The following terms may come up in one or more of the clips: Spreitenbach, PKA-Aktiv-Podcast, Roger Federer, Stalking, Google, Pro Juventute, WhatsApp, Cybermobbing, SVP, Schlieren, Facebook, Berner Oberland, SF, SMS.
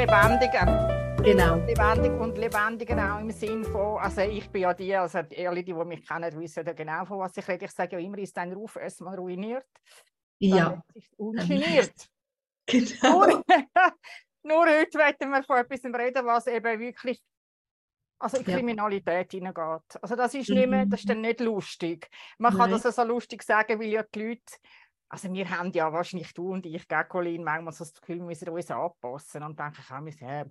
lebendiger. Genau. Lebendiger auch im Sinn von, also ich bin ja die, also alle, die mich kennen, wissen ja genau, von was ich rede. Ich sage ja immer, ist dein Ruf erstmal ruiniert. Ja. Ungeniert. Genau. Nur heute werden wir von etwas reden, was eben wirklich also in Kriminalität hineingeht. Also das ist, nicht mehr, das ist dann nicht lustig. Man kann das also lustig sagen, weil ja die Leute, also wir haben ja wahrscheinlich, du und ich, Colin, manchmal so das Gefühl, wir müssen uns anpassen und denken,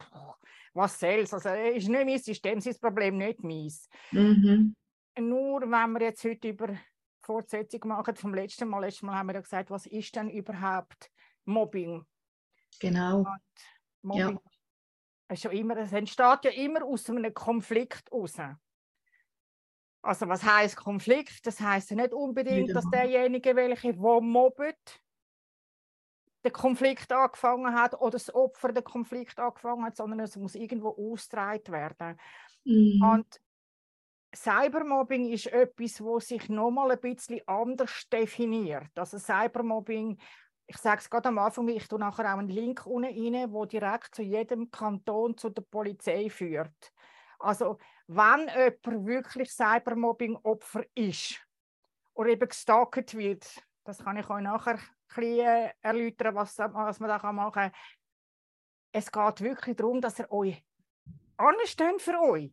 was soll's? Also ist nicht mein System, ist das Problem nicht meins. Nur wenn wir jetzt heute über Fortsetzung machen vom letzten Mal haben wir ja gesagt, was ist denn überhaupt Mobbing? Genau. Und Mobbing ist ja immer, es entsteht ja immer aus einem Konflikt raus. Also was heisst Konflikt? Das heisst ja nicht unbedingt, dass derjenige, welcher mobbt, den Konflikt angefangen hat oder das Opfer den Konflikt angefangen hat, sondern es muss irgendwo ausgetragen werden. Und Cybermobbing ist etwas, wo sich nochmal ein bisschen anders definiert. Also Cybermobbing, ich sage es gerade am Anfang, ich tue nachher auch einen Link unten rein, der direkt zu jedem Kanton, zu der Polizei führt. Also, wenn jemand wirklich Cybermobbing-Opfer ist oder eben gestalkt wird, das kann ich euch nachher ein bisschen erläutern, was man da machen kann. Es geht wirklich darum, dass ihr euch ansteht für euch.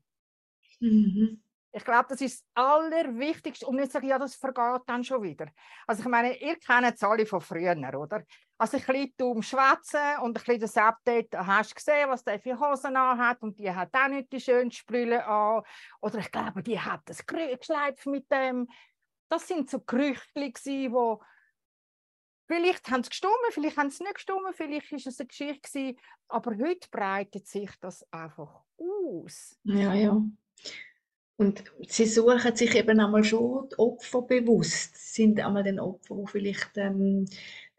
Ich glaube, das ist das Allerwichtigste. Und nicht sagen, ja, das vergeht dann schon wieder. Also ich meine, ihr kennt es alle von früher, oder? Also ein bisschen dumm schwätzen und ein bisschen das Update, hast du gesehen, was der für Hosen anhat und die hat auch nicht die schönen Sprülle an. Oder ich glaube, die hat das Geschleif mit dem. Das sind so Gerüchte, die vielleicht haben es gestimmt, vielleicht haben es nicht gestimmt, vielleicht war es eine Geschichte gewesen. Aber heute breitet sich das einfach aus. Ja, ja. Und sie suchen sich eben einmal schon die Opfer bewusst, sind einmal den Opfer, die vielleicht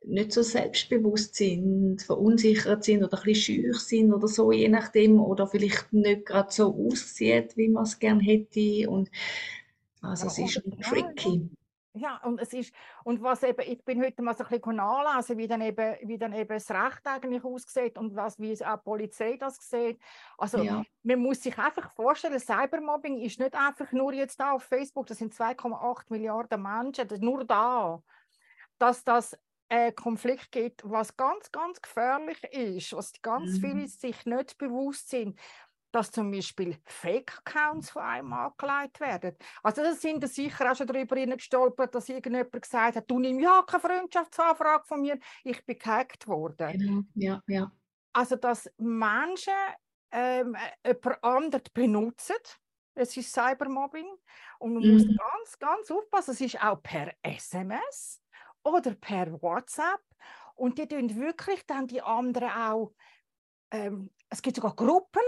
nicht so selbstbewusst sind, verunsichert sind oder ein bisschen schüch sind oder so, je nachdem, oder vielleicht nicht gerade so aussieht, wie man es gerne hätte. Und, also es ist tricky. Ja, und es ist, und was eben, ich bin heute mal so ein bisschen nachlesen, wie dann eben das Recht eigentlich aussieht und wie es auch die Polizei das sieht. Also man muss sich einfach vorstellen, Cybermobbing ist nicht einfach nur jetzt da auf Facebook, das sind 2,8 Milliarden Menschen, das nur da, dass das Konflikt gibt, was ganz, ganz gefährlich ist, was ganz viele sich nicht bewusst sind. Dass zum Beispiel Fake-Accounts von einem angelegt werden. Also das sind da sicher auch schon darüber gestolpert, dass irgendjemand gesagt hat, du nimm ja keine Freundschaftsanfrage von mir, ich bin gehackt worden. Genau. Ja, ja. Also dass Menschen jemand anderes benutzen, es ist Cybermobbing und man muss ganz, ganz aufpassen, es ist auch per SMS oder per WhatsApp und die tun wirklich dann die anderen auch, es gibt sogar Gruppen,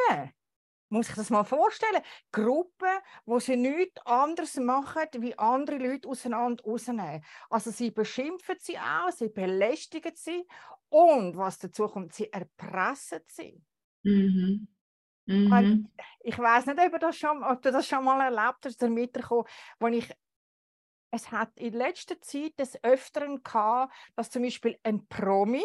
muss ich das mal vorstellen, Gruppen, wo sie nichts anderes machen, wie andere Leute auseinander rausnehmen. Also sie beschimpfen sie auch, sie belästigen sie und was dazu kommt, sie erpressen sie. Ich weiss nicht, ob du das schon mal erlebt hast, damit es hat in letzter Zeit des Öfteren gehabt, dass zum Beispiel ein Promi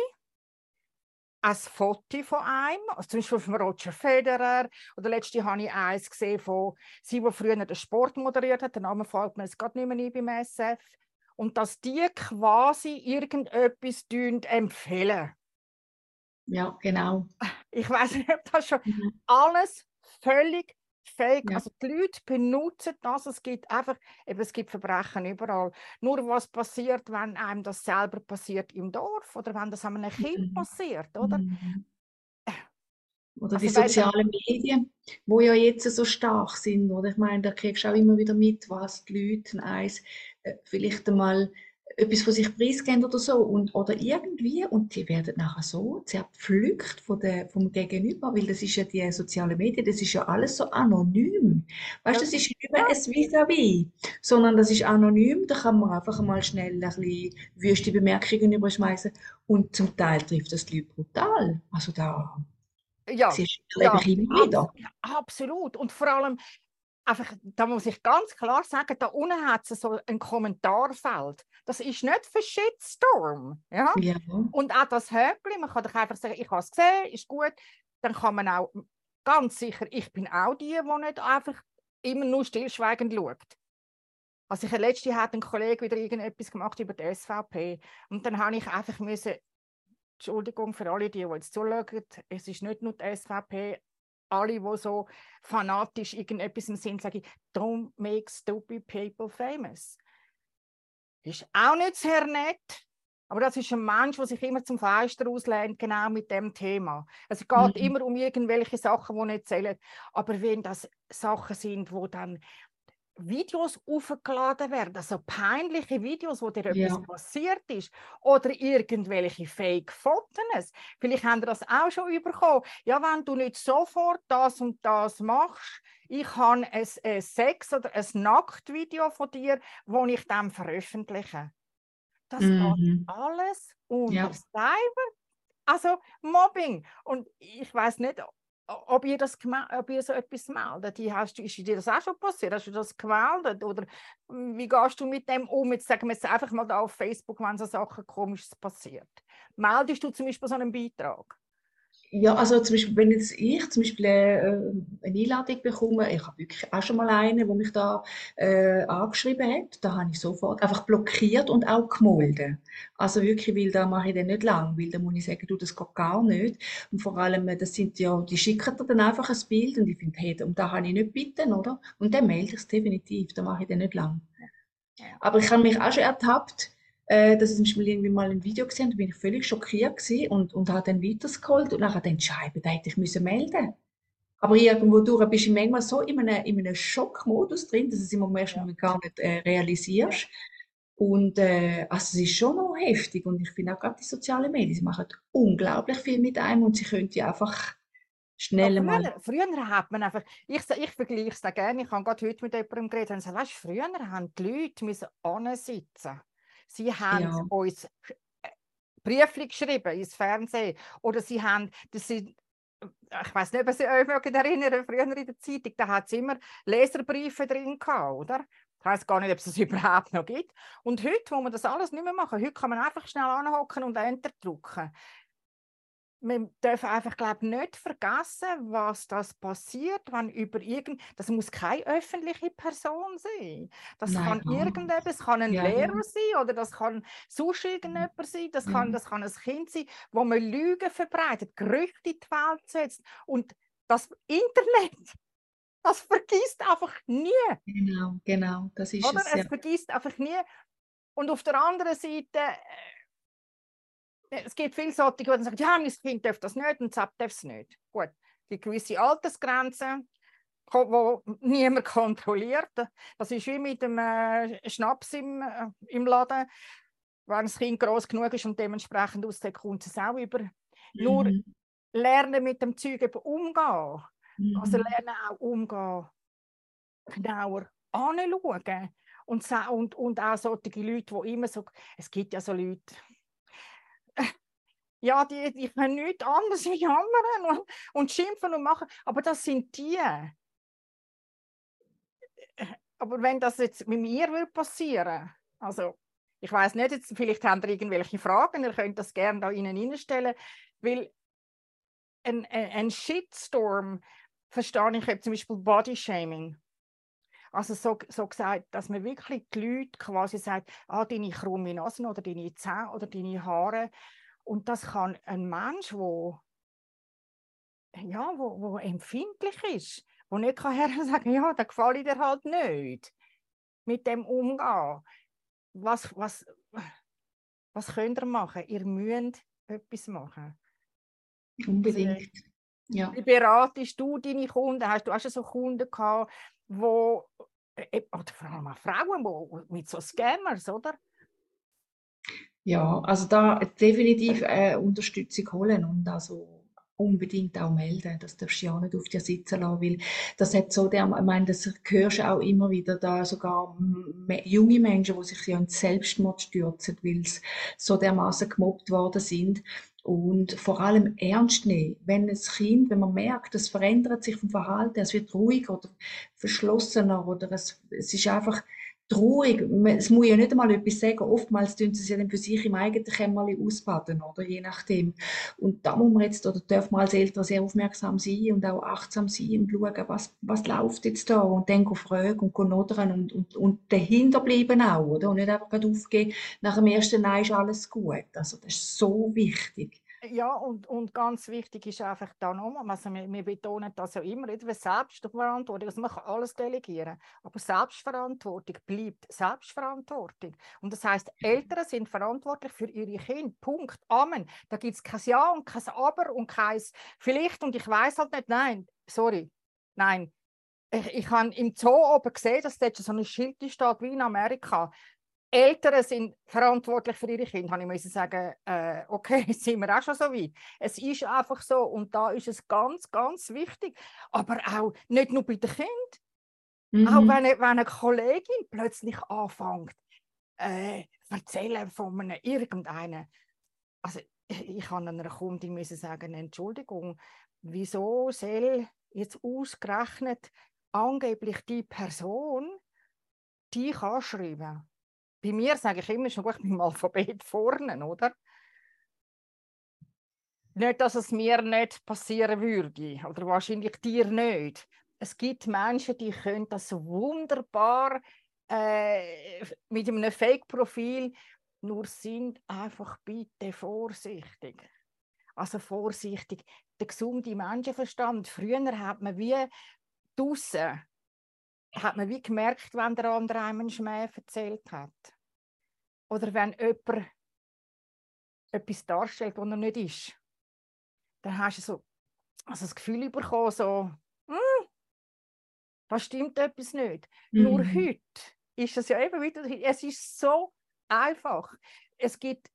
ein Foto von einem, also zum Beispiel von Roger Federer, oder letztens habe ich eins gesehen von sie, die früher den Sport moderiert hat, der Name fällt mir jetzt gerade nicht mehr ein beim SF, und dass die quasi irgendetwas empfehlen. Ja, genau. Ich weiß nicht, ob das schon alles völlig fake, also die Leute benutzen das, es gibt einfach, eben, es gibt Verbrechen überall. Nur was passiert, wenn einem das selber passiert im Dorf oder wenn das einem Kind passiert, oder? Oder also die sozialen Medien, die ja jetzt so stark sind, oder? Ich meine, da kriegst du auch immer wieder mit, was die Leute vielleicht einmal etwas von sich preisgeben oder so oder irgendwie, und die werden nachher so zerpflückt vom Gegenüber, weil das ist ja die sozialen Medien, das ist ja alles so anonym. Weißt du, das ist nicht mehr ein Vis-à-vis, sondern das ist anonym, da kann man einfach mal schnell ein bisschen wüste Bemerkungen überschmeißen und zum Teil trifft das die Leute brutal. Also da siehst du immer wieder. Absolut, und vor allem einfach, da muss ich ganz klar sagen, da unten hat es so ein Kommentarfeld. Das ist nicht für Shitstorm. Ja? Ja. Und auch das Häppchen, man kann doch einfach sagen, ich habe es gesehen, ist gut. dann kann man auch ganz sicher, ich bin auch die, die nicht einfach immer nur stillschweigend schaut. Also letztens hat ein Kollege wieder irgendetwas gemacht über die SVP und dann habe ich einfach müssen, Entschuldigung für alle, die jetzt zuschauen, es ist nicht nur die SVP, alle, die so fanatisch irgendetwas im Sinn sagen, don't make stupid people famous. Ist auch nicht sehr nett, aber das ist ein Mensch, der sich immer zum Fenster auslädt, genau mit dem Thema. Es geht immer um irgendwelche Sachen, die nicht zählen. Aber wenn das Sachen sind, wo dann Videos aufgeladen werden, also peinliche Videos, wo dir etwas passiert ist, oder irgendwelche Fake-Fotos. Vielleicht habt ihr das auch schon bekommen. Ja, wenn du nicht sofort das und das machst, ich habe ein Sex- oder ein Nacktvideo von dir, das ich dann veröffentliche. Das geht alles unter Cyber. Also Mobbing. Und ich weiß nicht, ob ihr so etwas meldet. Ist dir das auch schon passiert? Hast du das gemeldet? Oder wie gehst du mit dem um? Jetzt sagen wir es einfach mal da auf Facebook, wenn so Sachen Komisches passiert. Meldest du zum Beispiel so einen Beitrag? Ja, also zum Beispiel, wenn jetzt ich zum Beispiel eine Einladung bekomme, ich habe wirklich auch schon mal einen, der mich da angeschrieben hat, da habe ich sofort einfach blockiert und auch gemolden. Also wirklich, weil da mache ich dann nicht lang, weil da muss ich sagen, du, das geht gar nicht. Und vor allem, das sind ja, die schicken dir dann einfach ein Bild und ich finde, hey, um da kann ich nicht bitten, oder? Und dann melde ich es definitiv, da mache ich dann nicht lang. Aber ich habe mich auch schon ertappt, dass ich zum Beispiel irgendwie mal ein Video gesehen habe, da war ich völlig schockiert und habe dann weitergeholt und nachher dann Scheibe, da hätte ich melden müssen. Aber irgendwo durch bist du manchmal so in einem Schockmodus drin, dass du es im ersten gar nicht realisierst. Und also es ist schon noch heftig und ich finde auch gerade die sozialen Medien, sie machen unglaublich viel mit einem und sie können die einfach schnell mal. Früher hat man einfach, ich vergleiche es da gerne, ich habe gerade heute mit jemandem geredet und gesagt, weißt, früher haben die Leute müssen ansitzen. Sie haben uns Briefe geschrieben ins Fernsehen oder sie haben, ich weiß nicht, ob Sie euch erinnern, früher in der Zeitung, da hat es immer Leserbriefe drin gehabt, oder? Ich weiß gar nicht, ob es das überhaupt noch gibt. Und heute, wo man das alles nicht mehr machen, heute kann man einfach schnell anhocken und Enter drücken. Man darf einfach, glaube ich, nicht vergessen, was das passiert, wenn über das muss keine öffentliche Person sein. Das kann irgendjemand, das kann ein Lehrer sein oder das kann sonst irgendjemand sein, das kann ein Kind sein, wo man Lügen verbreitet, Gerüchte in die Welt setzt. Und das Internet, das vergisst einfach nie. Genau, genau, das ist es. Es vergisst einfach nie. Und auf der anderen Seite, es gibt viele solche, die sagen, ja, mein Kind darf das nicht und SAP darf es nicht. Gut, die gewisse Altersgrenze, die niemand kontrolliert, das ist wie mit dem Schnaps im Laden. Wenn das Kind gross genug ist und dementsprechend aussieht, kommt es auch über. Nur lernen mit dem Zeug eben umgehen. Also lernen auch umgehen, genauer anschauen. Und auch solche Leute, die immer so, es gibt ja so Leute, ja, die können nichts anderes wie jammern und schimpfen und machen. Aber das sind die. Aber wenn das jetzt mit mir würde passieren, also ich weiß nicht, jetzt, vielleicht habt ihr irgendwelche Fragen, ihr könnt das gerne da innen hineinstellen, weil ein Shitstorm verstehe ich zum Beispiel Bodyshaming. Also so gesagt, dass man wirklich die Leute quasi sagt, ah, deine krumme Nase oder deine Zähne oder deine Haare. Und das kann ein Mensch, wo empfindlich ist, wo nicht kann sagen, ja, da gefalle ich dir halt nicht, mit dem umgehen. Was könnt ihr machen? Ihr müsst etwas machen. Unbedingt. Also, ja. Wie beratest du deine Kunden? Hast du auch schon so Kunden gehabt, wo, oder vor allem auch Frauen, mit so Scammers, oder? Ja, also da definitiv Unterstützung holen und also unbedingt auch melden. Das darfst du ja nicht auf dir sitzen lassen, weil das hat so, ich meine, das hörst du auch immer wieder, da sogar junge Menschen, die sich ja in Selbstmord stürzen, weil sie so dermaßen gemobbt worden sind. Und vor allem ernst nehmen, wenn man merkt, es verändert sich vom Verhalten, es wird ruhig oder verschlossener oder es ist einfach, traurig. Es muss ja nicht einmal etwas sagen. Oftmals tun sie es ja dann für sich im eigenen Kämmerchen ausbaden, oder? Je nachdem. Und da muss man jetzt, oder darf man als Eltern sehr aufmerksam sein und auch achtsam sein und schauen, was läuft jetzt da. Und dann fragen und nachdenken und dahinter bleiben auch, oder? Und nicht einfach aufgeben, nach dem ersten Nein ist alles gut. Also das ist so wichtig. Ja, und ganz wichtig ist einfach da nochmal, also wir betonen das ja immer, etwas Selbstverantwortung, also man kann alles delegieren, aber Selbstverantwortung bleibt Selbstverantwortung. Und das heisst, Eltern sind verantwortlich für ihre Kinder, Punkt, Amen. Da gibt es kein Ja und kein Aber und kein Vielleicht und ich weiß halt nicht, nein, sorry, nein. Ich habe im Zoo oben gesehen, dass dort so ein Schild steht wie in Amerika. Eltern sind verantwortlich für ihre Kinder, habe ich müssen sagen, okay, sind wir auch schon so weit. Es ist einfach so und da ist es ganz, ganz wichtig, aber auch nicht nur bei den Kindern, auch wenn eine Kollegin plötzlich anfängt, erzählen von einem, irgendeinem, also ich kann einer Kundin müssen sagen, Entschuldigung, wieso soll jetzt ausgerechnet angeblich die Person dich anschreiben? Bei mir sage ich immer, ist noch im Alphabet vorne, oder? Nicht, dass es mir nicht passieren würde, oder wahrscheinlich dir nicht. Es gibt Menschen, die können das wunderbar mit einem Fake-Profil, nur sind einfach bitte vorsichtig. Also vorsichtig, der gesunde Menschenverstand. Früher hat man wie draussen, hat man wie gemerkt, wenn der andere einem einen Schmäh erzählt hat. Oder wenn jemand etwas darstellt, was er nicht ist. Dann hast du so, also das Gefühl bekommen, so, da stimmt etwas nicht. Nur heute ist es ja eben wieder, es ist so einfach. Es gibt,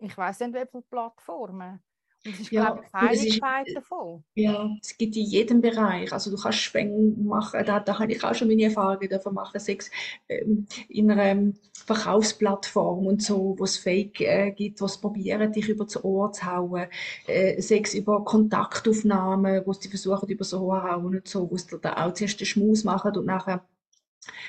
ich weiss nicht, welche Plattformen. Das ist, ja, glaube ich, ist, davon. Ja, es gibt in jedem Bereich. Also du kannst Schwenk machen, da habe ich auch schon meine Erfahrungen davon machen, sechs in einer Verkaufsplattform und so, wo es Fake gibt, wo es probieren, dich über das Ohr zu hauen, sechs über Kontaktaufnahmen, wo sie versuchen, über das Ohr zu hauen und so, wo sie da auch zuerst den Schmaus machen und nachher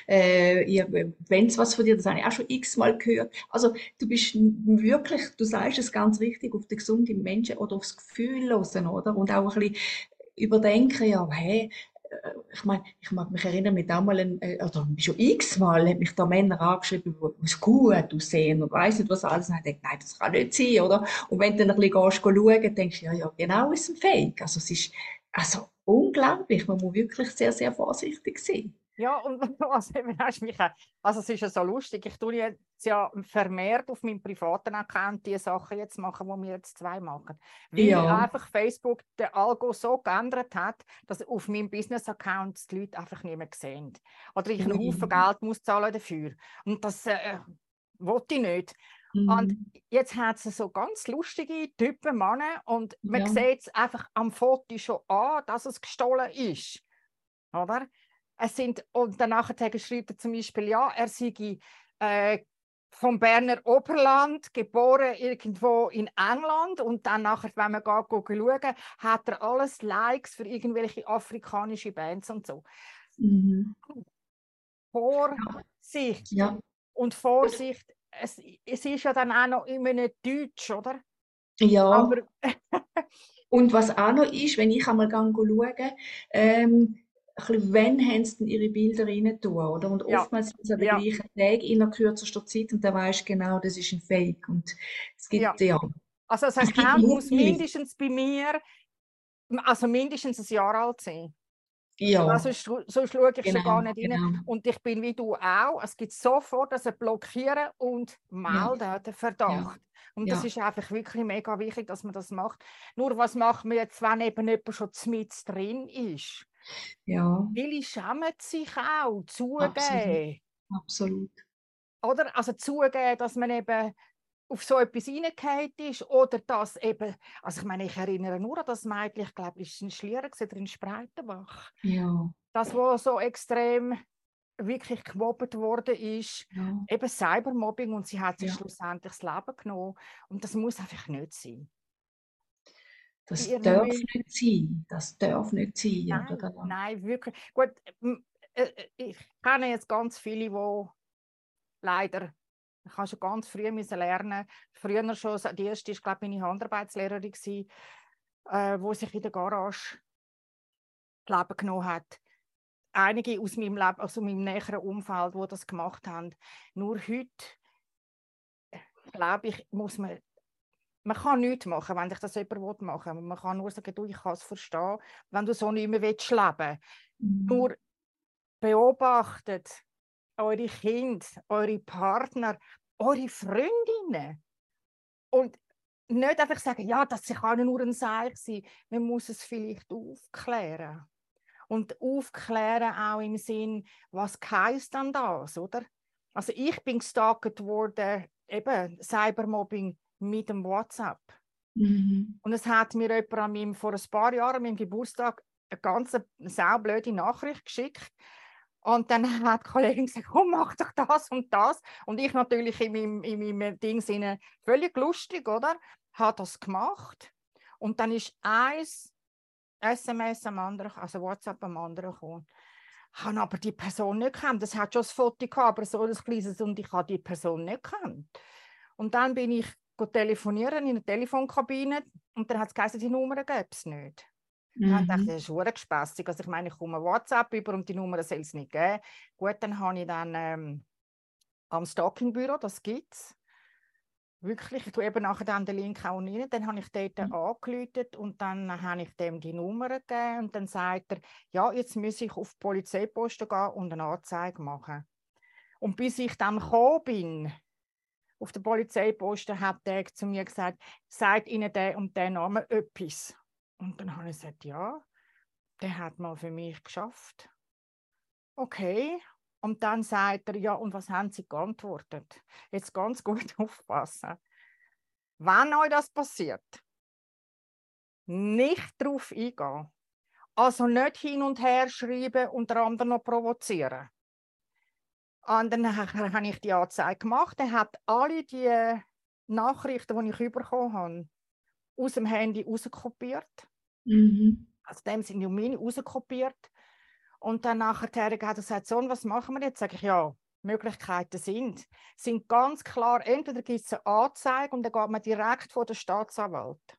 wenn es was von dir, das habe ich auch schon x-mal gehört. Also du bist wirklich, du sagst es ganz richtig, auf den gesunden Menschen oder aufs Gefühl hören, oder? Und auch ein bisschen überdenken, ja, hey, ich meine, ich mag mich erinnern, mit damals, oder schon x-mal haben mich da Männer angeschrieben, die gut aussehen und weiss nicht was alles. Und ich dachte, nein, das kann nicht sein, oder? Und wenn du dann ein bisschen gehst, schauen, denkst du, ja, ja, genau, ist ein Fake. Also es ist also unglaublich, man muss wirklich sehr, sehr vorsichtig sein. Ja, und also es ist ja so lustig, ich tue jetzt ja vermehrt auf meinem privaten Account die Sachen jetzt machen, die wir jetzt zwei machen. Weil ja einfach Facebook den Algo so geändert hat, dass auf meinem Business-Account die Leute einfach nicht mehr sehen. Oder ich einen Haufen Geld muss zahlen dafür. Und das wollte ich nicht. Und jetzt hat es so ganz lustige Typen Männer und man sieht es einfach am Foto schon an, dass es gestohlen ist. Oder? Es sind, und danach schreibt er zum Beispiel, ja, er sei vom Berner Oberland, geboren irgendwo in England. Und dann nachher, wenn wir schauen, hat er alles Likes für irgendwelche afrikanische Bands und so. Vorsicht. Ja. Und Vorsicht, es ist ja dann auch noch immer nicht deutsch, oder? Ja. Aber und was auch noch ist, wenn ich einmal schaue, wenn haben sie denn ihre Bilder rein tun, oder? Und oftmals sind es an den gleichen Tag in einer kürzester Zeit und dann weisst du genau, das ist ein Fake. Und es gibt, also das heißt, man muss mindestens bei mir, also mindestens ein Jahr alt sein. Ja. Also, sonst schaue ich schon gar nicht rein. Und ich bin wie du auch, es gibt sofort das Blockieren und Melden, den Verdacht. Und das ist einfach wirklich mega wichtig, dass man das macht. Nur was macht man jetzt, wenn eben jemand schon mitten drin ist? Ja. Viele schämen sich auch, zugeben. Absolut. Oder? Also zugeben, dass man eben auf so etwas reingefallen ist oder dass eben, also ich meine, ich erinnere nur an das Mädchen, ich glaube, es war in Schlieren oder in Spreitenbach. Ja. Das, was so extrem wirklich gemobbt worden ist, eben Cybermobbing und sie hat sich schlussendlich das Leben genommen und das muss einfach nicht sein. Das darf nicht sein. Das darf nicht sein. Nein, oder? Nein, wirklich. Gut, ich kenne jetzt ganz viele, die leider. Ich musste schon ganz früh lernen. Früher schon, die erste war, glaube ich, meine Handarbeitslehrerin, die sich in der Garage das Leben genommen hat. Einige aus meinem Leben, also meinem näheren Umfeld, die das gemacht haben. Nur heute, glaube ich, muss man. Man kann nichts machen, wenn ich das jemand machen will. Man kann nur sagen, du, ich kann es verstehen, wenn du so nicht mehr leben willst. Nur beobachtet eure Kinder, eure Partner, eure Freundinnen. Und nicht einfach sagen, ja, das kann nur ein Seich sein. Man muss es vielleicht aufklären. Und aufklären auch im Sinn, was heisst denn das, oder? Also ich bin gestalkt worden, eben Cybermobbing, mit dem WhatsApp. Und es hat mir jemand vor ein paar Jahren an meinem Geburtstag eine ganz saublöde Nachricht geschickt. Und dann hat die Kollegin gesagt, oh, mach doch das und das. Und ich natürlich in meinem Ding sinne völlig lustig, oder? Habe das gemacht. Und dann ist ein SMS am anderen, also WhatsApp am anderen gekommen. Ich habe aber die Person nicht gekannt. Das hat schon ein Foto gehabt, aber so ein kleines, und ich habe die Person nicht gekannt. Und dann bin ich telefonieren in der Telefonkabine und dann hat es geheißen, die Nummer gäbe es nicht. Dann dachte ich, das ist verdammt gespässig. Also ich meine, ich komme WhatsApp über und die Nummer soll es nicht geben. Gut, dann habe ich dann am Stalking-Büro, das gibt es. Wirklich, ich tue eben nachher dann den Link auch rein. Dann habe ich dort angerufen und dann habe ich dem die Nummer gegeben und dann sagt er, ja, jetzt muss ich auf die Polizeiposten gehen und eine Anzeige machen. Und bis ich dann gekommen bin, auf der Polizeiposten hat der zu mir gesagt, sagt Ihnen der und der Name etwas. Und dann habe ich gesagt, ja, der hat mal für mich geschafft. Okay. Und dann sagt er, ja, und was haben Sie geantwortet? Jetzt ganz gut aufpassen. Wenn euch das passiert, nicht darauf eingehen. Also nicht hin und her schreiben und den anderen noch provozieren. Und dann habe ich die Anzeige gemacht. Er hat alle die Nachrichten, die ich bekommen habe, aus dem Handy rauskopiert. Also dem sind die meine rauskopiert. Und dann nachher hat er gesagt, Sohn, was machen wir jetzt? Sage ich, ja, Möglichkeiten sind ganz klar, entweder gibt es eine Anzeige und dann geht man direkt vor den Staatsanwalt.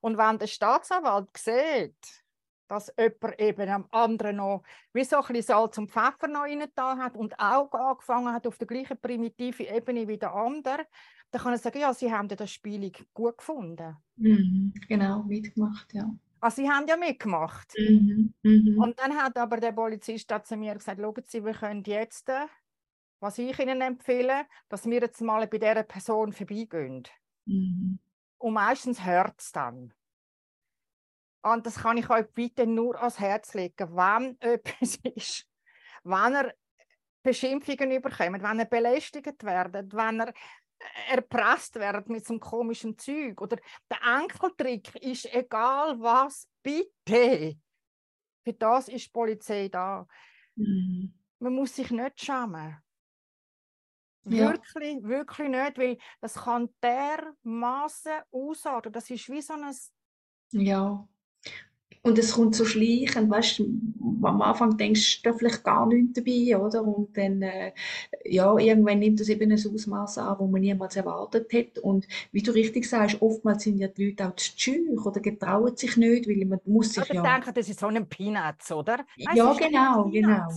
Und wenn der Staatsanwalt sieht, dass jemand eben am anderen noch wie so ein bisschen Salz und Pfeffer noch reingetan hat und auch angefangen hat auf der gleichen primitiven Ebene wie der andere, dann kann er sagen, ja, sie haben ja das Spiel gut gefunden. Genau, mitgemacht, ja. Also sie haben ja mitgemacht. Und dann hat aber der Polizist zu mir gesagt, schauen Sie, wir können jetzt, was ich Ihnen empfehle, dass wir jetzt mal bei dieser Person vorbeigehen. Und meistens hört es dann. Und das kann ich euch bitte nur ans Herz legen, wenn etwas ist. Wenn ihr Beschimpfungen überkommt, wenn ihr belästigt werdet, wenn ihr erpresst werdet mit so einem komischen Zeug oder der Enkeltrick ist egal was, bitte. Für das ist die Polizei da. Man muss sich nicht schämen. Ja. Wirklich, wirklich nicht, weil das kann dermassen ausarten. Das ist wie so ein... Ja. Und es kommt so schleichend, weißt du, am Anfang denkst du, da vielleicht gar nichts dabei, oder? Und dann, ja, irgendwann nimmt das eben ein Ausmaß an, das man niemals erwartet hat. Und wie du richtig sagst, oftmals sind ja die Leute auch zu schüch oder getrauen sich nicht, weil man muss sich ja... denken, das ist so ein Peanuts, oder? Nein, ja, genau. Ja.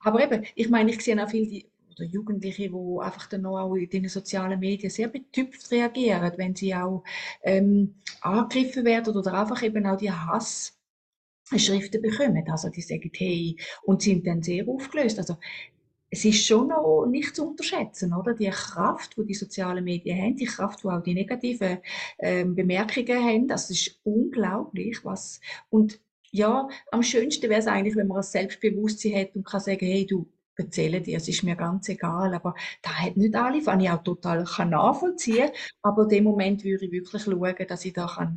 Aber eben, ich meine, ich sehe auch viele, Jugendliche, die einfach dann auch in den sozialen Medien sehr betüpft reagieren, wenn sie auch angegriffen werden oder einfach eben auch die Hassschriften bekommen. Also die sagen, hey, und sind dann sehr aufgelöst. Also es ist schon noch nicht zu unterschätzen, oder? Die Kraft, die sozialen Medien haben, die Kraft, die auch die negativen Bemerkungen haben, das ist unglaublich. Und ja, am schönsten wäre es eigentlich, wenn man ein Selbstbewusstsein hat und kann sagen, hey, du, erzählen dir, es ist mir ganz egal, aber da hat nicht alle, was ich auch total nachvollziehen kann. Aber in dem Moment würde ich wirklich schauen, dass ich da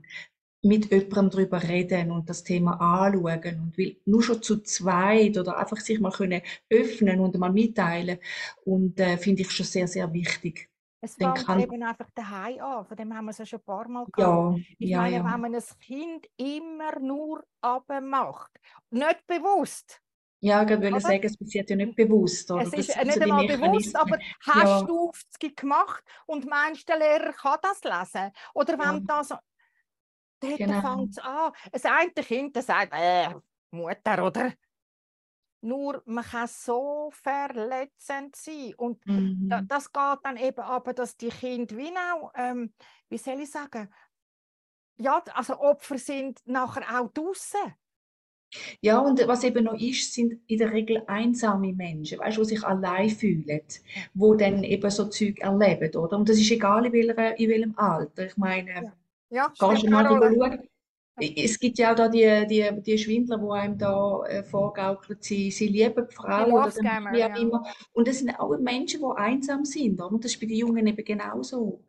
mit jemandem darüber reden und das Thema anschauen und will nur schon zu zweit oder einfach sich mal können öffnen und mal mitteilen und finde ich schon sehr, sehr wichtig. Es fängt eben einfach daheim an, von dem haben wir es ja schon ein paar Mal gehabt. Ja, ich meine, wenn man ein Kind immer nur runtermacht, nicht bewusst, Ja, ich würde sagen, es passiert ja nicht bewusst. Oder? Es ist nicht einmal bewusst, aber hast du es gemacht und meinst, der Lehrer kann das lesen? Oder wenn das... Dort fängt es an. Das eine Kind sagt, Mutter, oder? Nur, man kann so verletzend sein. Und das geht dann eben aber, dass die Kinder wie auch, wie soll ich sagen, ja, also Opfer sind nachher auch draussen. Ja, und was eben noch ist, sind in der Regel einsame Menschen, weißt, die sich allein fühlen, die dann eben so Zeug erleben, oder? Und das ist egal, in welchem Alter. Ich meine, kannst du mal drüber schauen. Es gibt ja auch da die Schwindler, die einem da vorgaukeln, sie lieben die Frau oder wie auch immer. Und das sind auch Menschen, die einsam sind, oder? Und das ist bei den Jungen eben genauso.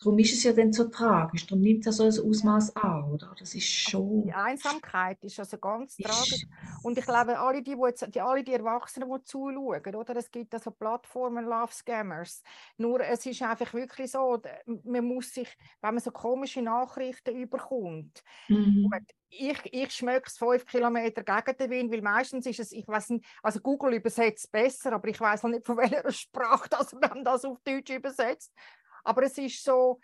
Darum ist es ja dann so tragisch, darum nimmt es so also ein Ausmaß an, oder? Das ist schon... Die Einsamkeit ist also ganz tragisch. Und ich glaube, alle die Erwachsenen, die zuschauen, oder? Es gibt also Plattformen, Love Scammers. Nur es ist einfach wirklich so, man muss sich, wenn man so komische Nachrichten überkommt, ich schmecke es 5 Kilometer gegen den Wind, weil meistens ist es, ich weiß nicht, also Google übersetzt besser, aber ich weiß noch nicht, von welcher Sprache man das auf Deutsch übersetzt. Aber es ist so,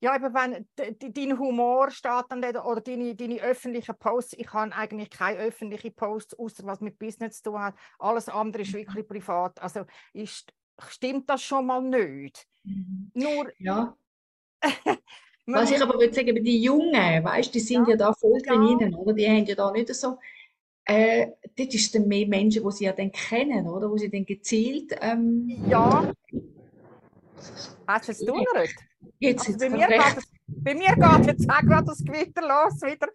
ja, eben wenn dein Humor steht dann oder deine öffentlichen Posts, ich habe eigentlich keine öffentlichen Posts, außer was mit Business zu tun hat, alles andere ist wirklich privat, also stimmt das schon mal nicht. Nur, ja. Was ich aber würde sagen, die Jungen, weißt, die sind ja da voll drin, oder? Die haben ja da nicht so... Dort ist dann mehr Menschen, die sie ja dann kennen, oder? Wo sie dann gezielt... ja. Hast du es dunkel? Also bei mir geht jetzt auch gerade das Gewitter los. Wieder.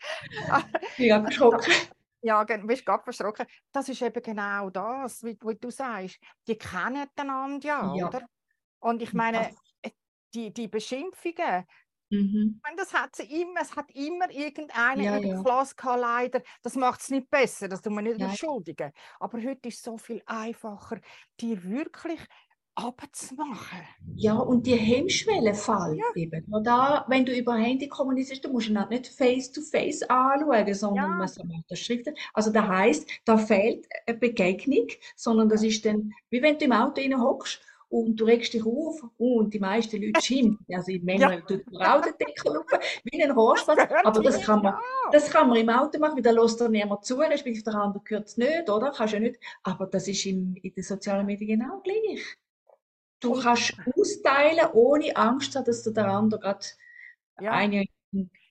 Ich bin geschockt. Ja, du bist gerade verschrocken. Das ist eben genau das, was du sagst. Die kennen einander, ja, oder? Und ich meine, die Beschimpfungen, es hat immer irgendeinen in der Klasse gehabt, leider. Das macht es nicht besser, das tun wir nicht entschuldigen. Aber heute ist es so viel einfacher, die wirklich... abzumachen. Ja, und die Hemmschwelle fällt eben. Da, wenn du über Handy kommunizierst, du musst ihn nicht face-to-face anschauen, sondern man macht das schriftlich. Also das heisst, da fehlt eine Begegnung, sondern das ist dann, wie wenn du im Auto hockst und du regst dich auf und die meisten Leute schimpfen. Also manchmal tut man auch den Deckel auf, wie ein Rohrspatz. Aber das kann man im Auto machen, weil da lässt dir niemand zu, respektive der andere gehört es nicht, oder? Kannst ja nicht. Aber das ist in den sozialen Medien genau gleich. Du kannst austeilen, ohne Angst zu haben, dass der andere gerade eine...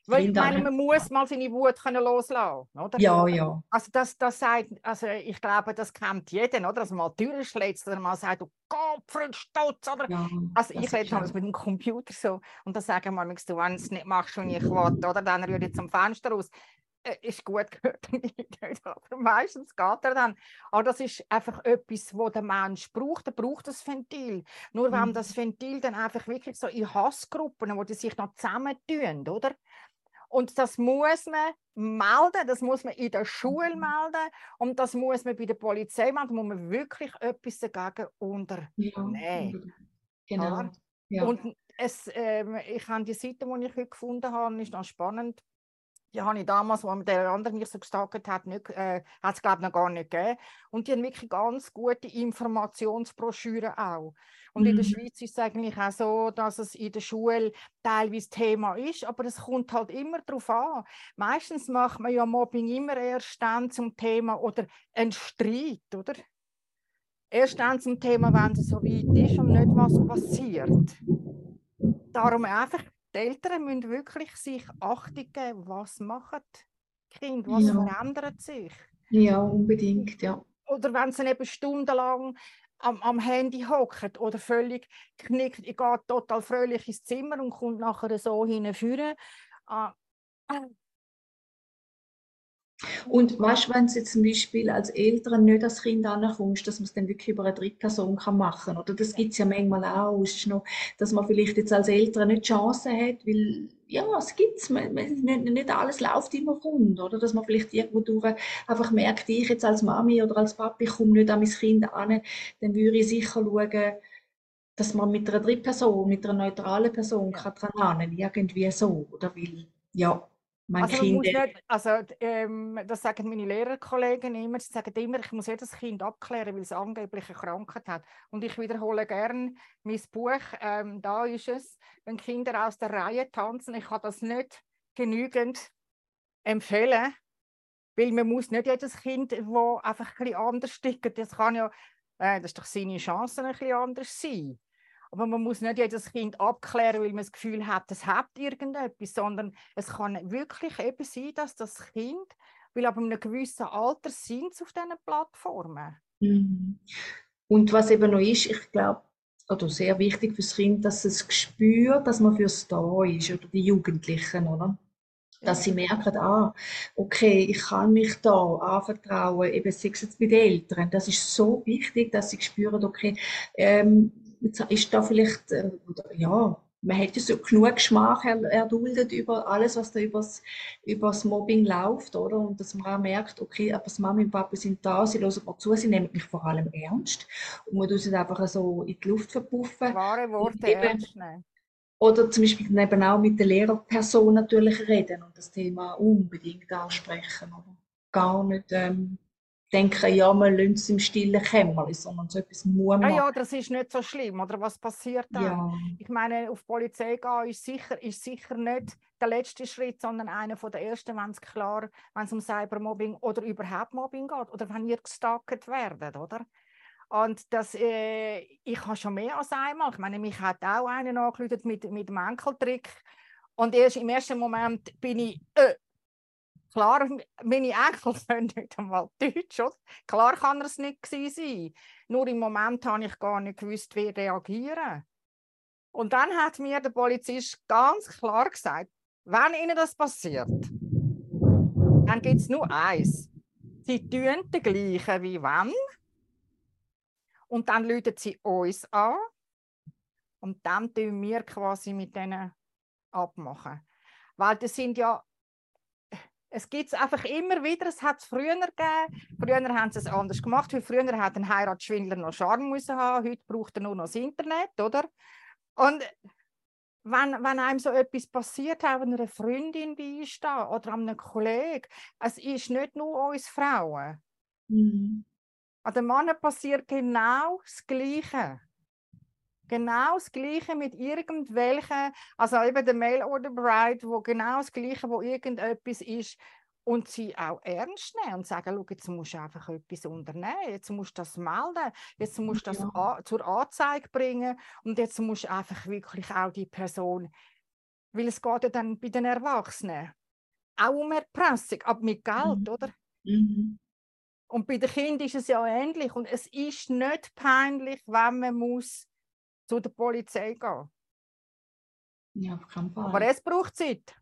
Weil ich meine, man muss mal seine Wut loslassen können, oder? Ja, ja. Also, also ich glaube, das kennt jeder, oder? Dass man mal die Tür schlägt oder mal sagt, oh Gott, für einen Stutz, oder? Ja, also ich rede das mit dem Computer so und dann sagen wir, wenn du es nicht machst, was ich will, oder? Dann rühre ich zum Fenster raus. Ist gut gehört, aber meistens geht er dann. Aber das ist einfach etwas, was der Mensch braucht. Er braucht das Ventil. Nur wenn das Ventil dann einfach wirklich so in Hassgruppen, wo die sich noch zusammentun, oder? Und das muss man melden, das muss man in der Schule melden und das muss man bei der Polizei melden, da muss man wirklich etwas dagegen unternehmen. Ja. Genau. Ja. Und ich habe die Seite, die ich heute gefunden habe, ist noch spannend. Die habe ich damals, als der andere mich so gestalkt hat, hat es, glaube ich, noch gar nicht gegeben. Und die haben wirklich ganz gute Informationsbroschüren auch. Und in der Schweiz ist es eigentlich auch so, dass es in der Schule teilweise Thema ist, aber es kommt halt immer darauf an. Meistens macht man ja Mobbing immer erst dann zum Thema oder einen Streit, oder? Erst dann zum Thema, wenn es so weit ist und nicht was passiert. Darum einfach... Die Eltern müssen wirklich sich Achtung geben, was machen die Kinder, was verändert sich. Ja, unbedingt, ja. Oder wenn sie eben stundenlang am Handy hocken oder völlig knickt, ich gehe total fröhlich ins Zimmer und kommt nachher so hinführen. Und weißt du, wenn du zum Beispiel als Eltern nicht als Kind ankommst, dass man es dann wirklich über eine Drittperson machen kann? Oder das gibt es ja manchmal auch, dass man vielleicht jetzt als Eltern nicht die Chance hat, weil, ja, es gibt es, nicht alles läuft immer rund, oder? Dass man vielleicht irgendwo durch einfach merkt, ich jetzt als Mami oder als Papi komme nicht an mein Kind an, dann würde ich sicher schauen, dass man mit einer Drittperson, mit einer neutralen Person kann dran lernen, irgendwie so, oder? Weil, ja. Das sagen meine Lehrerkollegen immer. Sie sagen immer, ich muss jedes Kind abklären, weil es angeblich eine Krankheit hat. Und ich wiederhole gerne mein Buch, da ist es, wenn Kinder aus der Reihe tanzen. Ich kann das nicht genügend empfehlen, weil man muss nicht jedes Kind, das einfach ein bisschen anders tickt, das kann ja, das ist doch seine Chancen ein bisschen anders sein. Aber man muss nicht jedes Kind abklären, weil man das Gefühl hat, es hat irgendetwas, sondern es kann wirklich eben sein, dass das Kind, weil ab einem gewissen Alter sind es auf diesen Plattformen. Mhm. Und was eben noch ist, ich glaube, oder sehr wichtig für das Kind, dass es spürt, dass man fürs da ist, oder die Jugendlichen, oder? Dass sie merken, ah, okay, ich kann mich da anvertrauen, eben sei es bei den Eltern. Das ist so wichtig, dass sie spüren, okay, jetzt ist da vielleicht, ja, man hat ja so genug Schmach erduldet über alles, was da über das Mobbing läuft, oder? Und dass man auch merkt, okay, aber das Mami und Papa sind da, sie hören mir zu, sie nehmen mich vor allem ernst. Und man tut es einfach so in die Luft verpuffen. Wahre Worte ernst nehmen. Oder zum Beispiel eben auch mit der Lehrerperson natürlich reden und das Thema unbedingt ansprechen. Oder gar nicht denken, ja, man lässt es im stillen Kämmerlein, sondern so etwas muss man. Ja, das ist nicht so schlimm, oder was passiert dann? Ja. Ich meine, auf die Polizei gehen ist sicher nicht der letzte Schritt, sondern einer der ersten, wenn es klar, wenn es um Cybermobbing oder überhaupt Mobbing geht, oder wenn ihr gestalkt werdet, oder? Und das, ich habe schon mehr als einmal, ich meine, mich hat auch einer angerufen mit dem Enkeltrick. Und erst im ersten Moment bin ich, klar, meine Enkel können nicht einmal Deutsch, oder? Klar kann er es nicht sein. Nur im Moment habe ich gar nicht gewusst, wie reagieren. Und dann hat mir der Polizist ganz klar gesagt, wenn Ihnen das passiert, dann gibt es nur eins. Sie tun das Gleiche wie wenn. Und dann läuten sie uns an und dann tun wir quasi mit denen abmachen. Weil das sind ja, es gibt es einfach immer wieder, es hat es früher gegeben, früher haben sie es anders gemacht, weil früher hat ein Heiratsschwindler noch Charme müssen haben, heute braucht er nur noch das Internet, oder? Und wenn einem so etwas passiert, auch wenn einer Freundin beisteht oder einem Kollegen, es ist nicht nur uns Frauen. Mhm. An den Männern passiert genau das Gleiche. Genau das Gleiche mit irgendwelchen, also eben der Male Order Bride, wo genau das Gleiche, wo irgendetwas ist. Und sie auch ernst nehmen und sagen, schau, jetzt musst du einfach etwas unternehmen, jetzt musst du das melden, jetzt musst du das zur Anzeige bringen und jetzt musst du einfach wirklich auch die Person, weil es geht ja dann bei den Erwachsenen auch um Erpressung, aber mit Geld, oder? Mhm. Und bei den Kindern ist es ja ähnlich. Und es ist nicht peinlich, wenn man muss zu der Polizei gehen muss. Ja, auf keinen Fall. Aber es braucht Zeit.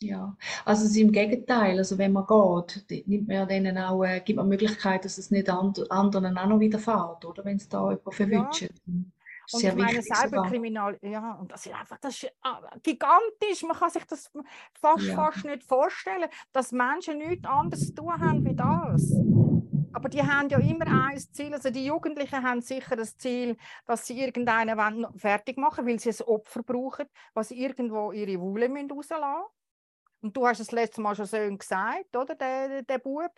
Ja, also es ist im Gegenteil. Also wenn man geht, nimmt man denen auch, gibt man die Möglichkeit, dass es nicht anderen auch noch widerfährt, oder? Wenn es da jemand verwünscht. Ja. Und ich meine, Cyberkriminal, ja, und das ist einfach, das ist gigantisch. Man kann sich das fast nicht vorstellen, dass Menschen nichts anderes zu tun haben wie das. Aber die haben ja immer ein Ziel. Also die Jugendlichen haben sicher das Ziel, dass sie irgendeinen fertig machen wollen, weil sie ein Opfer brauchen, was irgendwo ihre Wule rauslassen müssen. Und du hast es letztes Mal schon schön gesagt, oder, der Bub,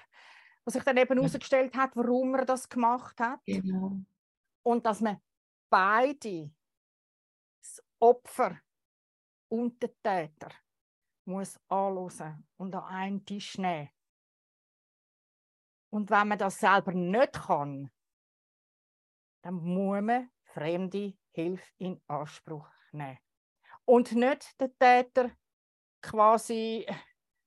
was sich dann eben herausgestellt hat, warum er das gemacht hat. Genau. Und dass man beide, das Opfer und der Täter, muss anhören und an einen Tisch nehmen. Und wenn man das selber nicht kann, dann muss man fremde Hilfe in Anspruch nehmen. Und nicht den Täter quasi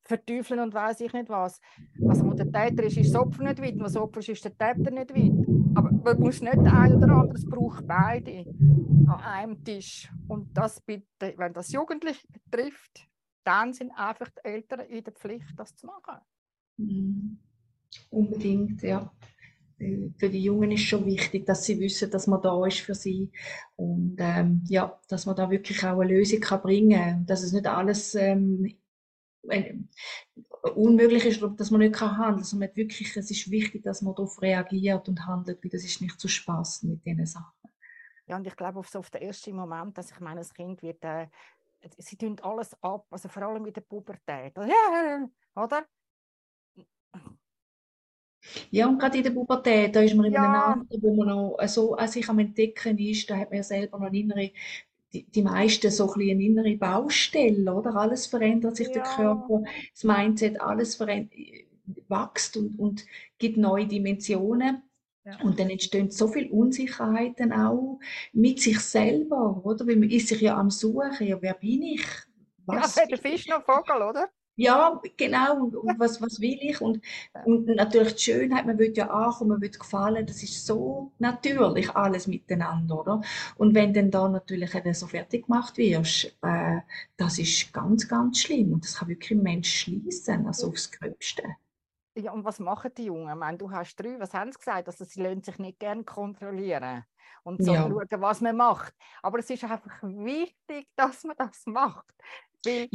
verteufeln und weiss ich nicht was. Also, wo der Täter ist das Opfer nicht weit, wo das Opfer ist der Täter nicht weit. Aber man muss nicht ein oder andere, es braucht beide an einem Tisch. Und das bitte, wenn das Jugendliche betrifft, dann sind einfach die Eltern in der Pflicht, das zu machen. Mhm. Unbedingt, ja. Für die Jungen ist schon wichtig, dass sie wissen, dass man da ist für sie und ja, dass man da wirklich auch eine Lösung kann bringen kann, dass es nicht alles unmöglich ist, dass man nicht handeln kann. Also wirklich, es ist wichtig, dass man darauf reagiert und handelt, weil das ist nicht zu spassen mit diesen Sachen. Ja, und ich glaube auf den ersten Moment, dass ich meine, das Kind wird sie tun alles ab, also vor allem mit der Pubertät. Oder? Ja, und gerade in der Pubertät, da ist man in einem Alter, wo man noch so an sich am Entdecken ist, da hat man ja selber noch innere, die meisten so ein bisschen innere Baustelle, oder? Alles verändert sich, der Körper, das Mindset, alles wächst und gibt neue Dimensionen. Ja. Und dann entstehen so viele Unsicherheiten auch mit sich selber, oder? Weil man ist sich ja am Suchen, ja, wer bin ich? Was der Fisch noch Vogel, oder? Ja, genau. Und was will ich? Und natürlich die Schönheit, man will ja ankommen, man will gefallen. Das ist so natürlich alles miteinander, oder? Und wenn dann da natürlich eben so fertig gemacht wirst, das ist ganz, ganz schlimm. Und das kann wirklich ein Mensch schliessen, also aufs Gröbste. Ja, und was machen die Jungen? Ich meine, du hast 3, was haben sie gesagt? Also, sie lassen sich nicht gerne kontrollieren und so schauen, was man macht. Aber es ist einfach wichtig, dass man das macht. Weil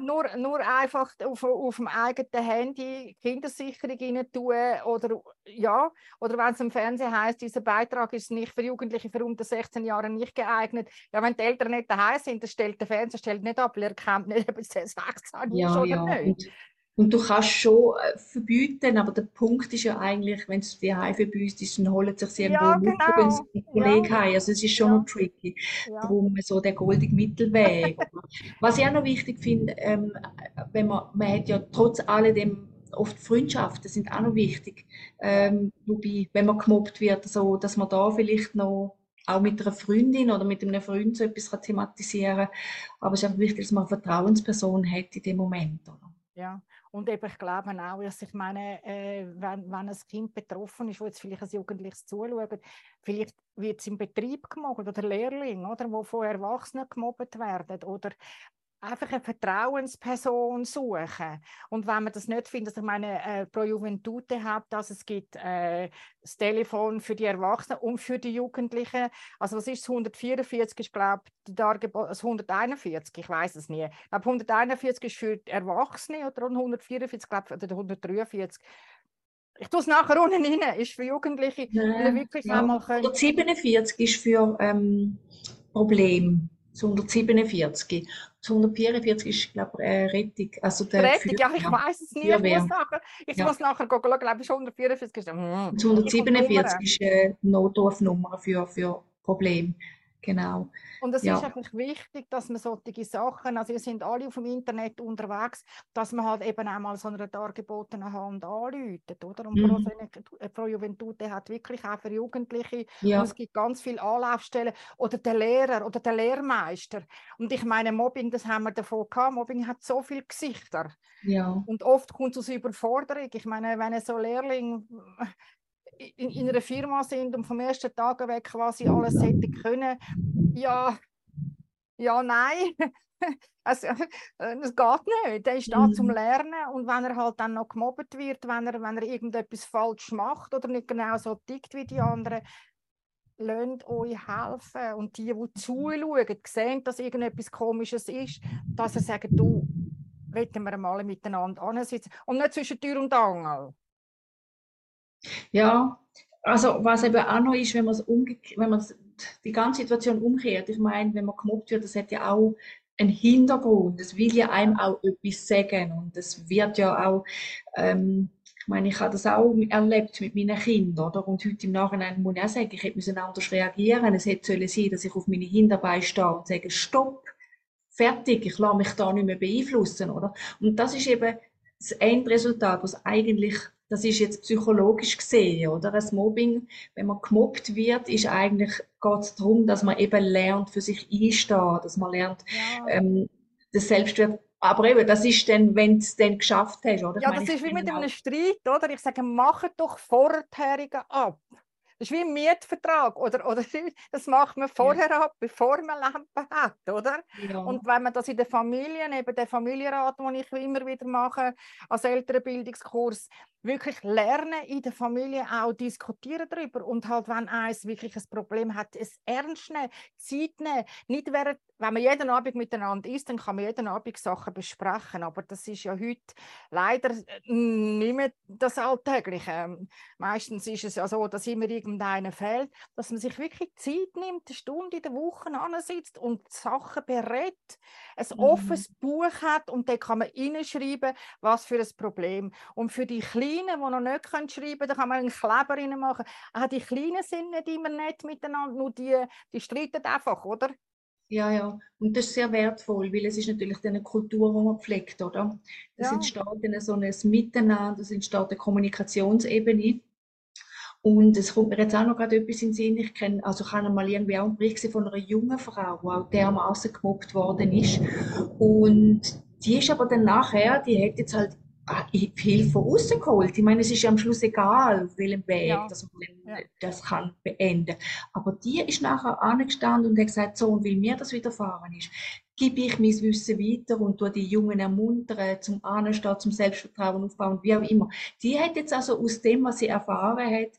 nur einfach auf dem eigenen Handy Kindersicherung rein tun oder wenn es im Fernsehen heisst, dieser Beitrag ist nicht für Jugendliche für unter 16 Jahren nicht geeignet. Ja, wenn die Eltern nicht daheim sind, dann stellt der Fernseher nicht ab, er erkennt nicht, ob es 16 ist oder nicht. Und du kannst schon verbieten, aber der Punkt ist ja eigentlich, wenn es die Hause verbüßt ist, dann holen sich sie wenn sie einen Kollegen haben. Also es ist schon noch tricky. Darum so der goldige Mittelweg. Was ich auch noch wichtig finde, wenn man hat ja trotz alledem oft Freundschaften, sind auch noch wichtig. Wobei, wenn man gemobbt wird, so, dass man da vielleicht noch auch mit einer Freundin oder mit einem Freund so etwas thematisieren kann. Aber es ist auch wichtig, dass man eine Vertrauensperson hat in dem Moment. Oder? Ja. Und eben, ich glaube auch, dass ich meine, wenn ein Kind betroffen ist, wo jetzt vielleicht ein Jugendliches zuschaut, vielleicht wird es im Betrieb gemobbt oder der Lehrling, oder, wo von Erwachsenen gemobbt werden. Oder einfach eine Vertrauensperson suchen. Und wenn man das nicht findet, also ich meine, Pro Juventute hat das, es gibt das Telefon für die Erwachsenen und für die Jugendlichen. Also was ist das 144? Ich glaube, das 141, ich weiß es nie. Ich glaube, 141 ist für die Erwachsene oder 144, glaube, oder 143. Ich tue es nachher unten rein, ist für Jugendliche. Ja, wirklich einmal können. 147 ist für Probleme. 147. 144 ist, glaube ich, Rettung. Also Rettung, ja, ich weiß es nicht. Ich muss nachher schauen, glaube ich, 144 ist. 147 ist Notrufnummer für Probleme. Genau. Und es ist einfach wichtig, dass man solche Sachen, also wir sind alle auf dem Internet unterwegs, dass man halt eben einmal so eine dargebotene Hand anläutet, oder? Und Pro Juventute hat wirklich auch für Jugendliche, und es gibt ganz viele Anlaufstellen, oder der Lehrer, oder der Lehrmeister. Und ich meine, Mobbing, das haben wir davon gehabt, Mobbing hat so viele Gesichter. Ja. Und oft kommt es aus Überforderung. Ich meine, wenn so Lehrling in einer Firma sind und vom ersten Tag weg quasi alles hätte können. Nein. Es geht nicht. Er ist da zum Lernen und wenn er halt dann noch gemobbt wird, wenn er irgendetwas falsch macht oder nicht genau so tickt wie die anderen, lasst euch helfen. Und die zuschauen, sehen, dass irgendetwas Komisches ist, dass sie sagen, du, wollen wir mal miteinander ansitzen und nicht zwischen Tür und Angel. Ja, also was eben auch noch ist, wenn man die ganze Situation umkehrt, ich meine, wenn man gemobbt wird, das hat ja auch einen Hintergrund, das will ja einem auch etwas sagen und das wird ja auch, ich meine, ich habe das auch erlebt mit meinen Kindern, oder? Und heute im Nachhinein muss ich auch sagen, ich hätte anders reagieren, es hätte sollen sein, dass ich auf meine Hinterbeine stehe und sage, stopp, fertig, ich lasse mich da nicht mehr beeinflussen, oder? Und das ist eben das Endresultat, was eigentlich das ist jetzt psychologisch gesehen, oder? Das Mobbing, wenn man gemobbt wird, ist eigentlich, geht es darum, dass man eben lernt, für sich einstehen, dass man lernt, das Selbstwert. Aber eben, das ist dann, wenn du es dann geschafft hast, oder? Ja, ich meine, das ist wie mit einem Streit, oder? Ich sage, mach doch Vorherige ab. Das ist wie ein Mietvertrag, oder das macht man vorher ab, bevor man Lampen hat, oder? Ja. Und wenn man das in der Familie, eben der Familienrat, den ich immer wieder mache, als Elternbildungskurs, wirklich lernen, in der Familie auch diskutieren darüber. Und halt, wenn eins wirklich ein Problem hat, es ernst nehmen, Zeit nehmen. Nicht während, wenn man jeden Abend miteinander isst, dann kann man jeden Abend Sachen besprechen. Aber das ist ja heute leider nicht mehr das Alltägliche. Meistens ist es ja so, dass immer irgendeiner fehlt, dass man sich wirklich Zeit nimmt, eine Stunde in der Woche sitzt und Sachen berät, ein offenes Buch hat und dann kann man reinschreiben, was für ein Problem. Und für die Kleinen, die noch nicht schreiben können, da kann man einen Kleber rein machen. Auch die Kleinen sind nicht immer nett miteinander, nur die streiten einfach, oder? Ja, ja. Und das ist sehr wertvoll, weil es ist natürlich eine Kultur, die man pflegt, oder? Es entsteht dann so ein Miteinander, es entsteht eine Kommunikationsebene. Und es kommt mir jetzt auch noch gerade etwas in den Sinn. Ich kenne, also ich habe mal irgendwie auch einen Bericht von einer jungen Frau, die auch dermaßen gemobbt worden ist. Und die ist aber dann nachher, die hat jetzt halt Hilfe von außen geholt. Ich meine, es ist ja am Schluss egal, auf welchem Weg dass man das kann beenden. Aber die ist nachher angestanden und hat gesagt, so, und weil mir das widerfahren ist, gebe ich mein Wissen weiter und tue die Jungen ermuntern, zum Anstehen, zum Selbstvertrauen aufbauen, wie auch immer. Die hat jetzt also aus dem, was sie erfahren hat,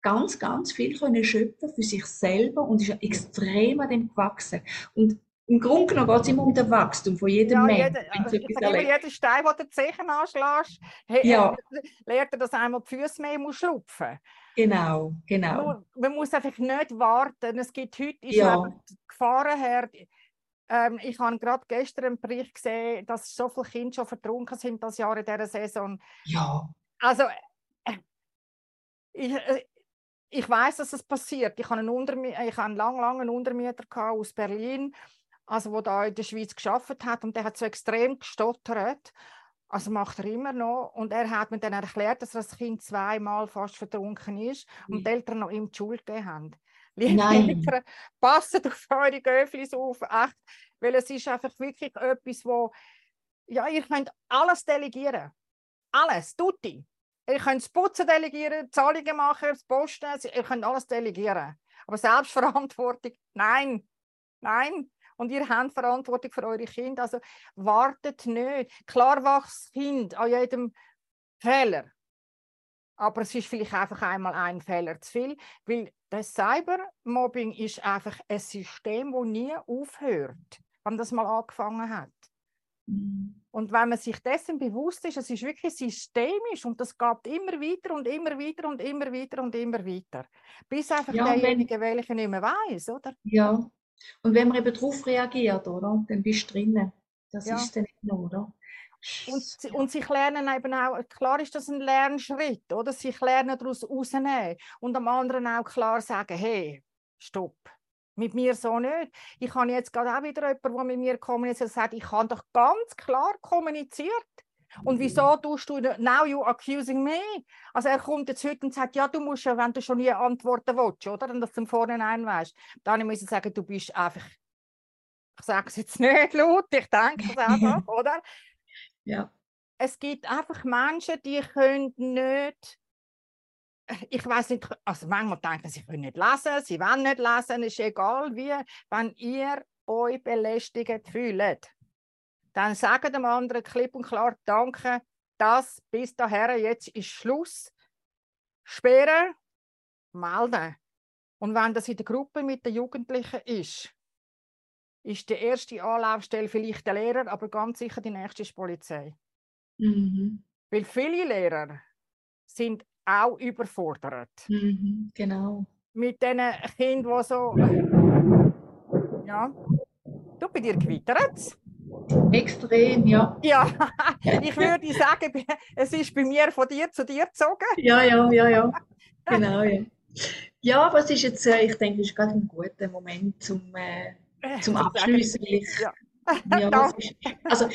ganz, ganz viel können schöpfen für sich selber und ist extrem an dem gewachsen. Und im Grunde genommen geht es immer um das Wachstum von jedem Menschen. Jeder Stein, den du die Zehen anschlägst, lernt er, dass einmal die Füße mehr schrupfen muss. Genau, genau. Nur, man muss einfach nicht warten. Es gibt heute Gefahrenherde. Ich habe gerade gestern einen Bericht gesehen, dass so viele Kinder schon vertrunken sind das Jahr in dieser Saison. Ja. Also, ich weiß, dass es passiert. Ich habe einen langen Untermieter aus Berlin, also der da in der Schweiz gearbeitet hat, und der hat so extrem gestottert. Also macht er immer noch. Und er hat mir dann erklärt, dass das Kind zweimal fast vertrunken ist und die Eltern noch ihm die Schuld gegeben haben. Liebe Eltern, passet auf eure Göfflis auf, echt, weil es ist einfach wirklich etwas, wo ihr könnt alles delegieren. Alles, tutti. Ihr könnt das Putzen delegieren, Zahlungen machen, das Posten, ihr könnt alles delegieren. Aber Selbstverantwortung, nein, nein. Und ihr habt Verantwortung für eure Kinder, also wartet nicht. Klar wächst Kind an jedem Fehler. Aber es ist vielleicht einfach einmal ein Fehler zu viel, weil das Cybermobbing ist einfach ein System, das nie aufhört, wenn das mal angefangen hat. Und wenn man sich dessen bewusst ist, es ist wirklich systemisch und das geht immer weiter und immer weiter und immer weiter und immer weiter. Bis einfach derjenige, welcher nicht mehr weiss, oder? Ja, und wenn man eben darauf reagiert, oder? Dann bist du drinnen. Das ist dann nicht nur, oder? Und sich lernen eben auch, klar ist das ein Lernschritt, oder? Sich lernen daraus rausnehmen und am anderen auch klar sagen, hey, stopp. Mit mir so nicht. Ich habe jetzt gerade auch wieder jemanden, der mit mir kommuniziert, sagt, ich habe doch ganz klar kommuniziert. Und wieso tust du, now you accusing me? Also er kommt jetzt heute und sagt, ja, du musst ja, wenn du schon nie antworten willst, oder? Und das zum Vorhinein weißt. Dann muss ich sagen, du bist einfach, ich sage es jetzt nicht laut, ich denke es einfach, oder? Ja. Es gibt einfach Menschen, die können nicht. Ich weiß nicht, also manchmal denken sie können nicht lesen, sie wollen nicht lesen, ist egal wie. Wenn ihr euch belästigt fühlt, dann sagt dem anderen klipp und klar, danke, das bis daher, jetzt ist Schluss. Sperren, melden. Und wenn das in der Gruppe mit den Jugendlichen ist, ist die erste Anlaufstelle vielleicht der Lehrer, aber ganz sicher die nächste ist die Polizei. Weil viele Lehrer sind auch überfordert. Genau. Mit diesen Kindern, die so. Ja. Du, bei dir gewittert? Extrem, ja. Ja, ich würde sagen, es ist bei mir von dir zu dir gezogen. Ja, ja, ja, ja. Genau, ja. Ja, aber es ist jetzt, ich denke, es ist gerade ein guter Moment zum Abschließen. Ja, also,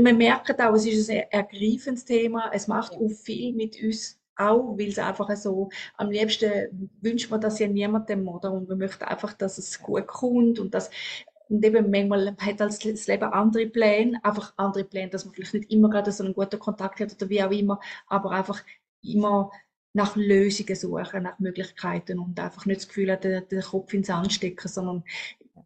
man merkt auch, es ist ein ergreifendes Thema. Es macht auch viel mit uns. Auch, weil es einfach so, am liebsten wünscht man das ja niemandem, oder? Und man möchte einfach, dass es gut kommt und dass, und eben manchmal hat das Leben andere Pläne, einfach andere Pläne, dass man vielleicht nicht immer gerade so einen guten Kontakt hat oder wie auch immer, aber einfach immer nach Lösungen suchen, nach Möglichkeiten und einfach nicht das Gefühl hat, den Kopf ins Sand stecken, sondern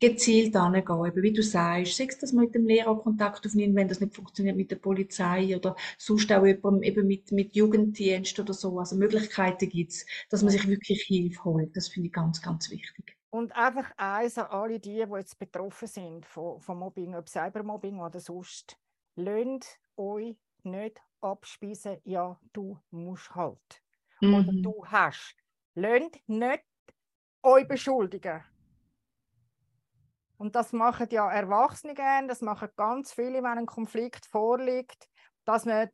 gezielt angehen, eben wie du sagst, sei es das mit dem Lehrer Kontakt aufnehmen, wenn das nicht funktioniert mit der Polizei oder sonst auch eben mit Jugenddienst oder so, also Möglichkeiten gibt es, dass man sich wirklich Hilfe holt, das finde ich ganz, ganz wichtig. Und einfach eins an alle die jetzt betroffen sind von Mobbing, ob Cybermobbing oder sonst, lasst euch nicht abspeisen, ja, du musst halt. Mhm. Oder du hast. Lasst nicht euch beschuldigen. Und das machen ja Erwachsene gerne, das machen ganz viele, wenn ein Konflikt vorliegt, dass man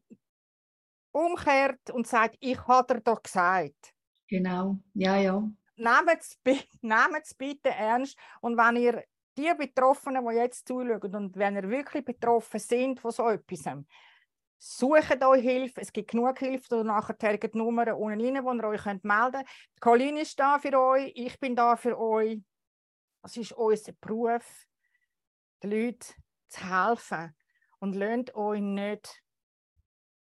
umkehrt und sagt, ich habe dir doch gesagt. Genau, ja, ja. Nehmt es bitte ernst. Und wenn ihr die Betroffenen, die jetzt zuschauen, und wenn ihr wirklich betroffen sind von so etwas, sucht euch Hilfe. Es gibt genug Hilfe. Und nachher die Nummern unten rein, wo ihr euch melden könnt. Die Colin ist da für euch. Ich bin da für euch. Es ist unser Beruf, den Leuten zu helfen. Und lasst euch nicht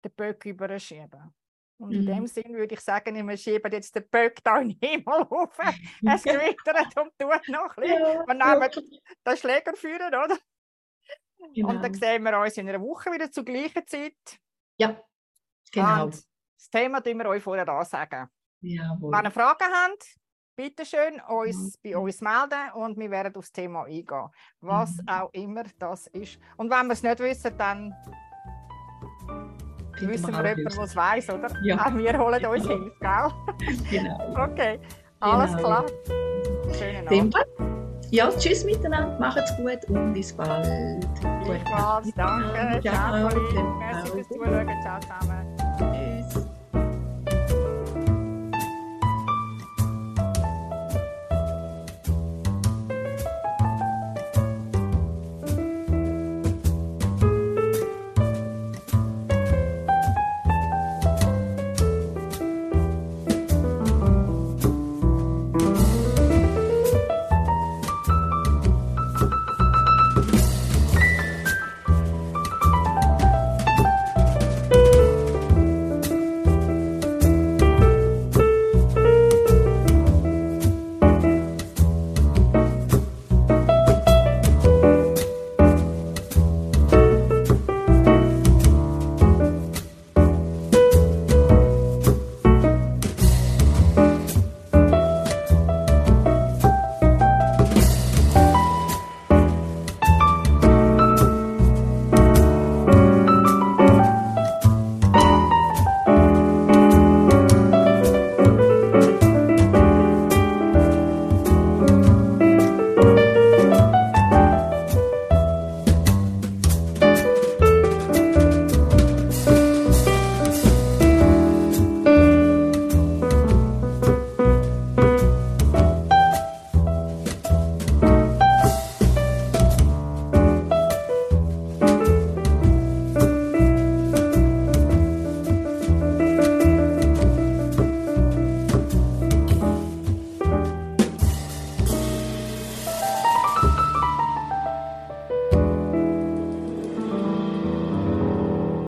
den Böck überschieben. Und in dem Sinn würde ich sagen, wir schieben jetzt den Böck da in den Himmel rauf. Es gewittert und tut noch ein bisschen. Ja, wir nehmen den Schläger führen, oder? Genau. Und dann sehen wir uns in einer Woche wieder zur gleichen Zeit. Ja, genau. Und das Thema tun wir euch vorher ansagen. Jawohl. Wenn ihr Fragen habt, bitte schön bei uns melden und wir werden auf das Thema eingehen. Was auch immer das ist. Und wenn wir es nicht wissen, dann wissen wir jemanden, der es weiss, oder? Ja. Auch wir holen uns Hilfe, gell? Genau. Okay, alles klar. Schönen Abend. Ja, tschüss miteinander, macht's gut und bis bald. Bis bald, danke. Ciao, Kollegen. Merci fürs Zuschauen. Ciao zusammen.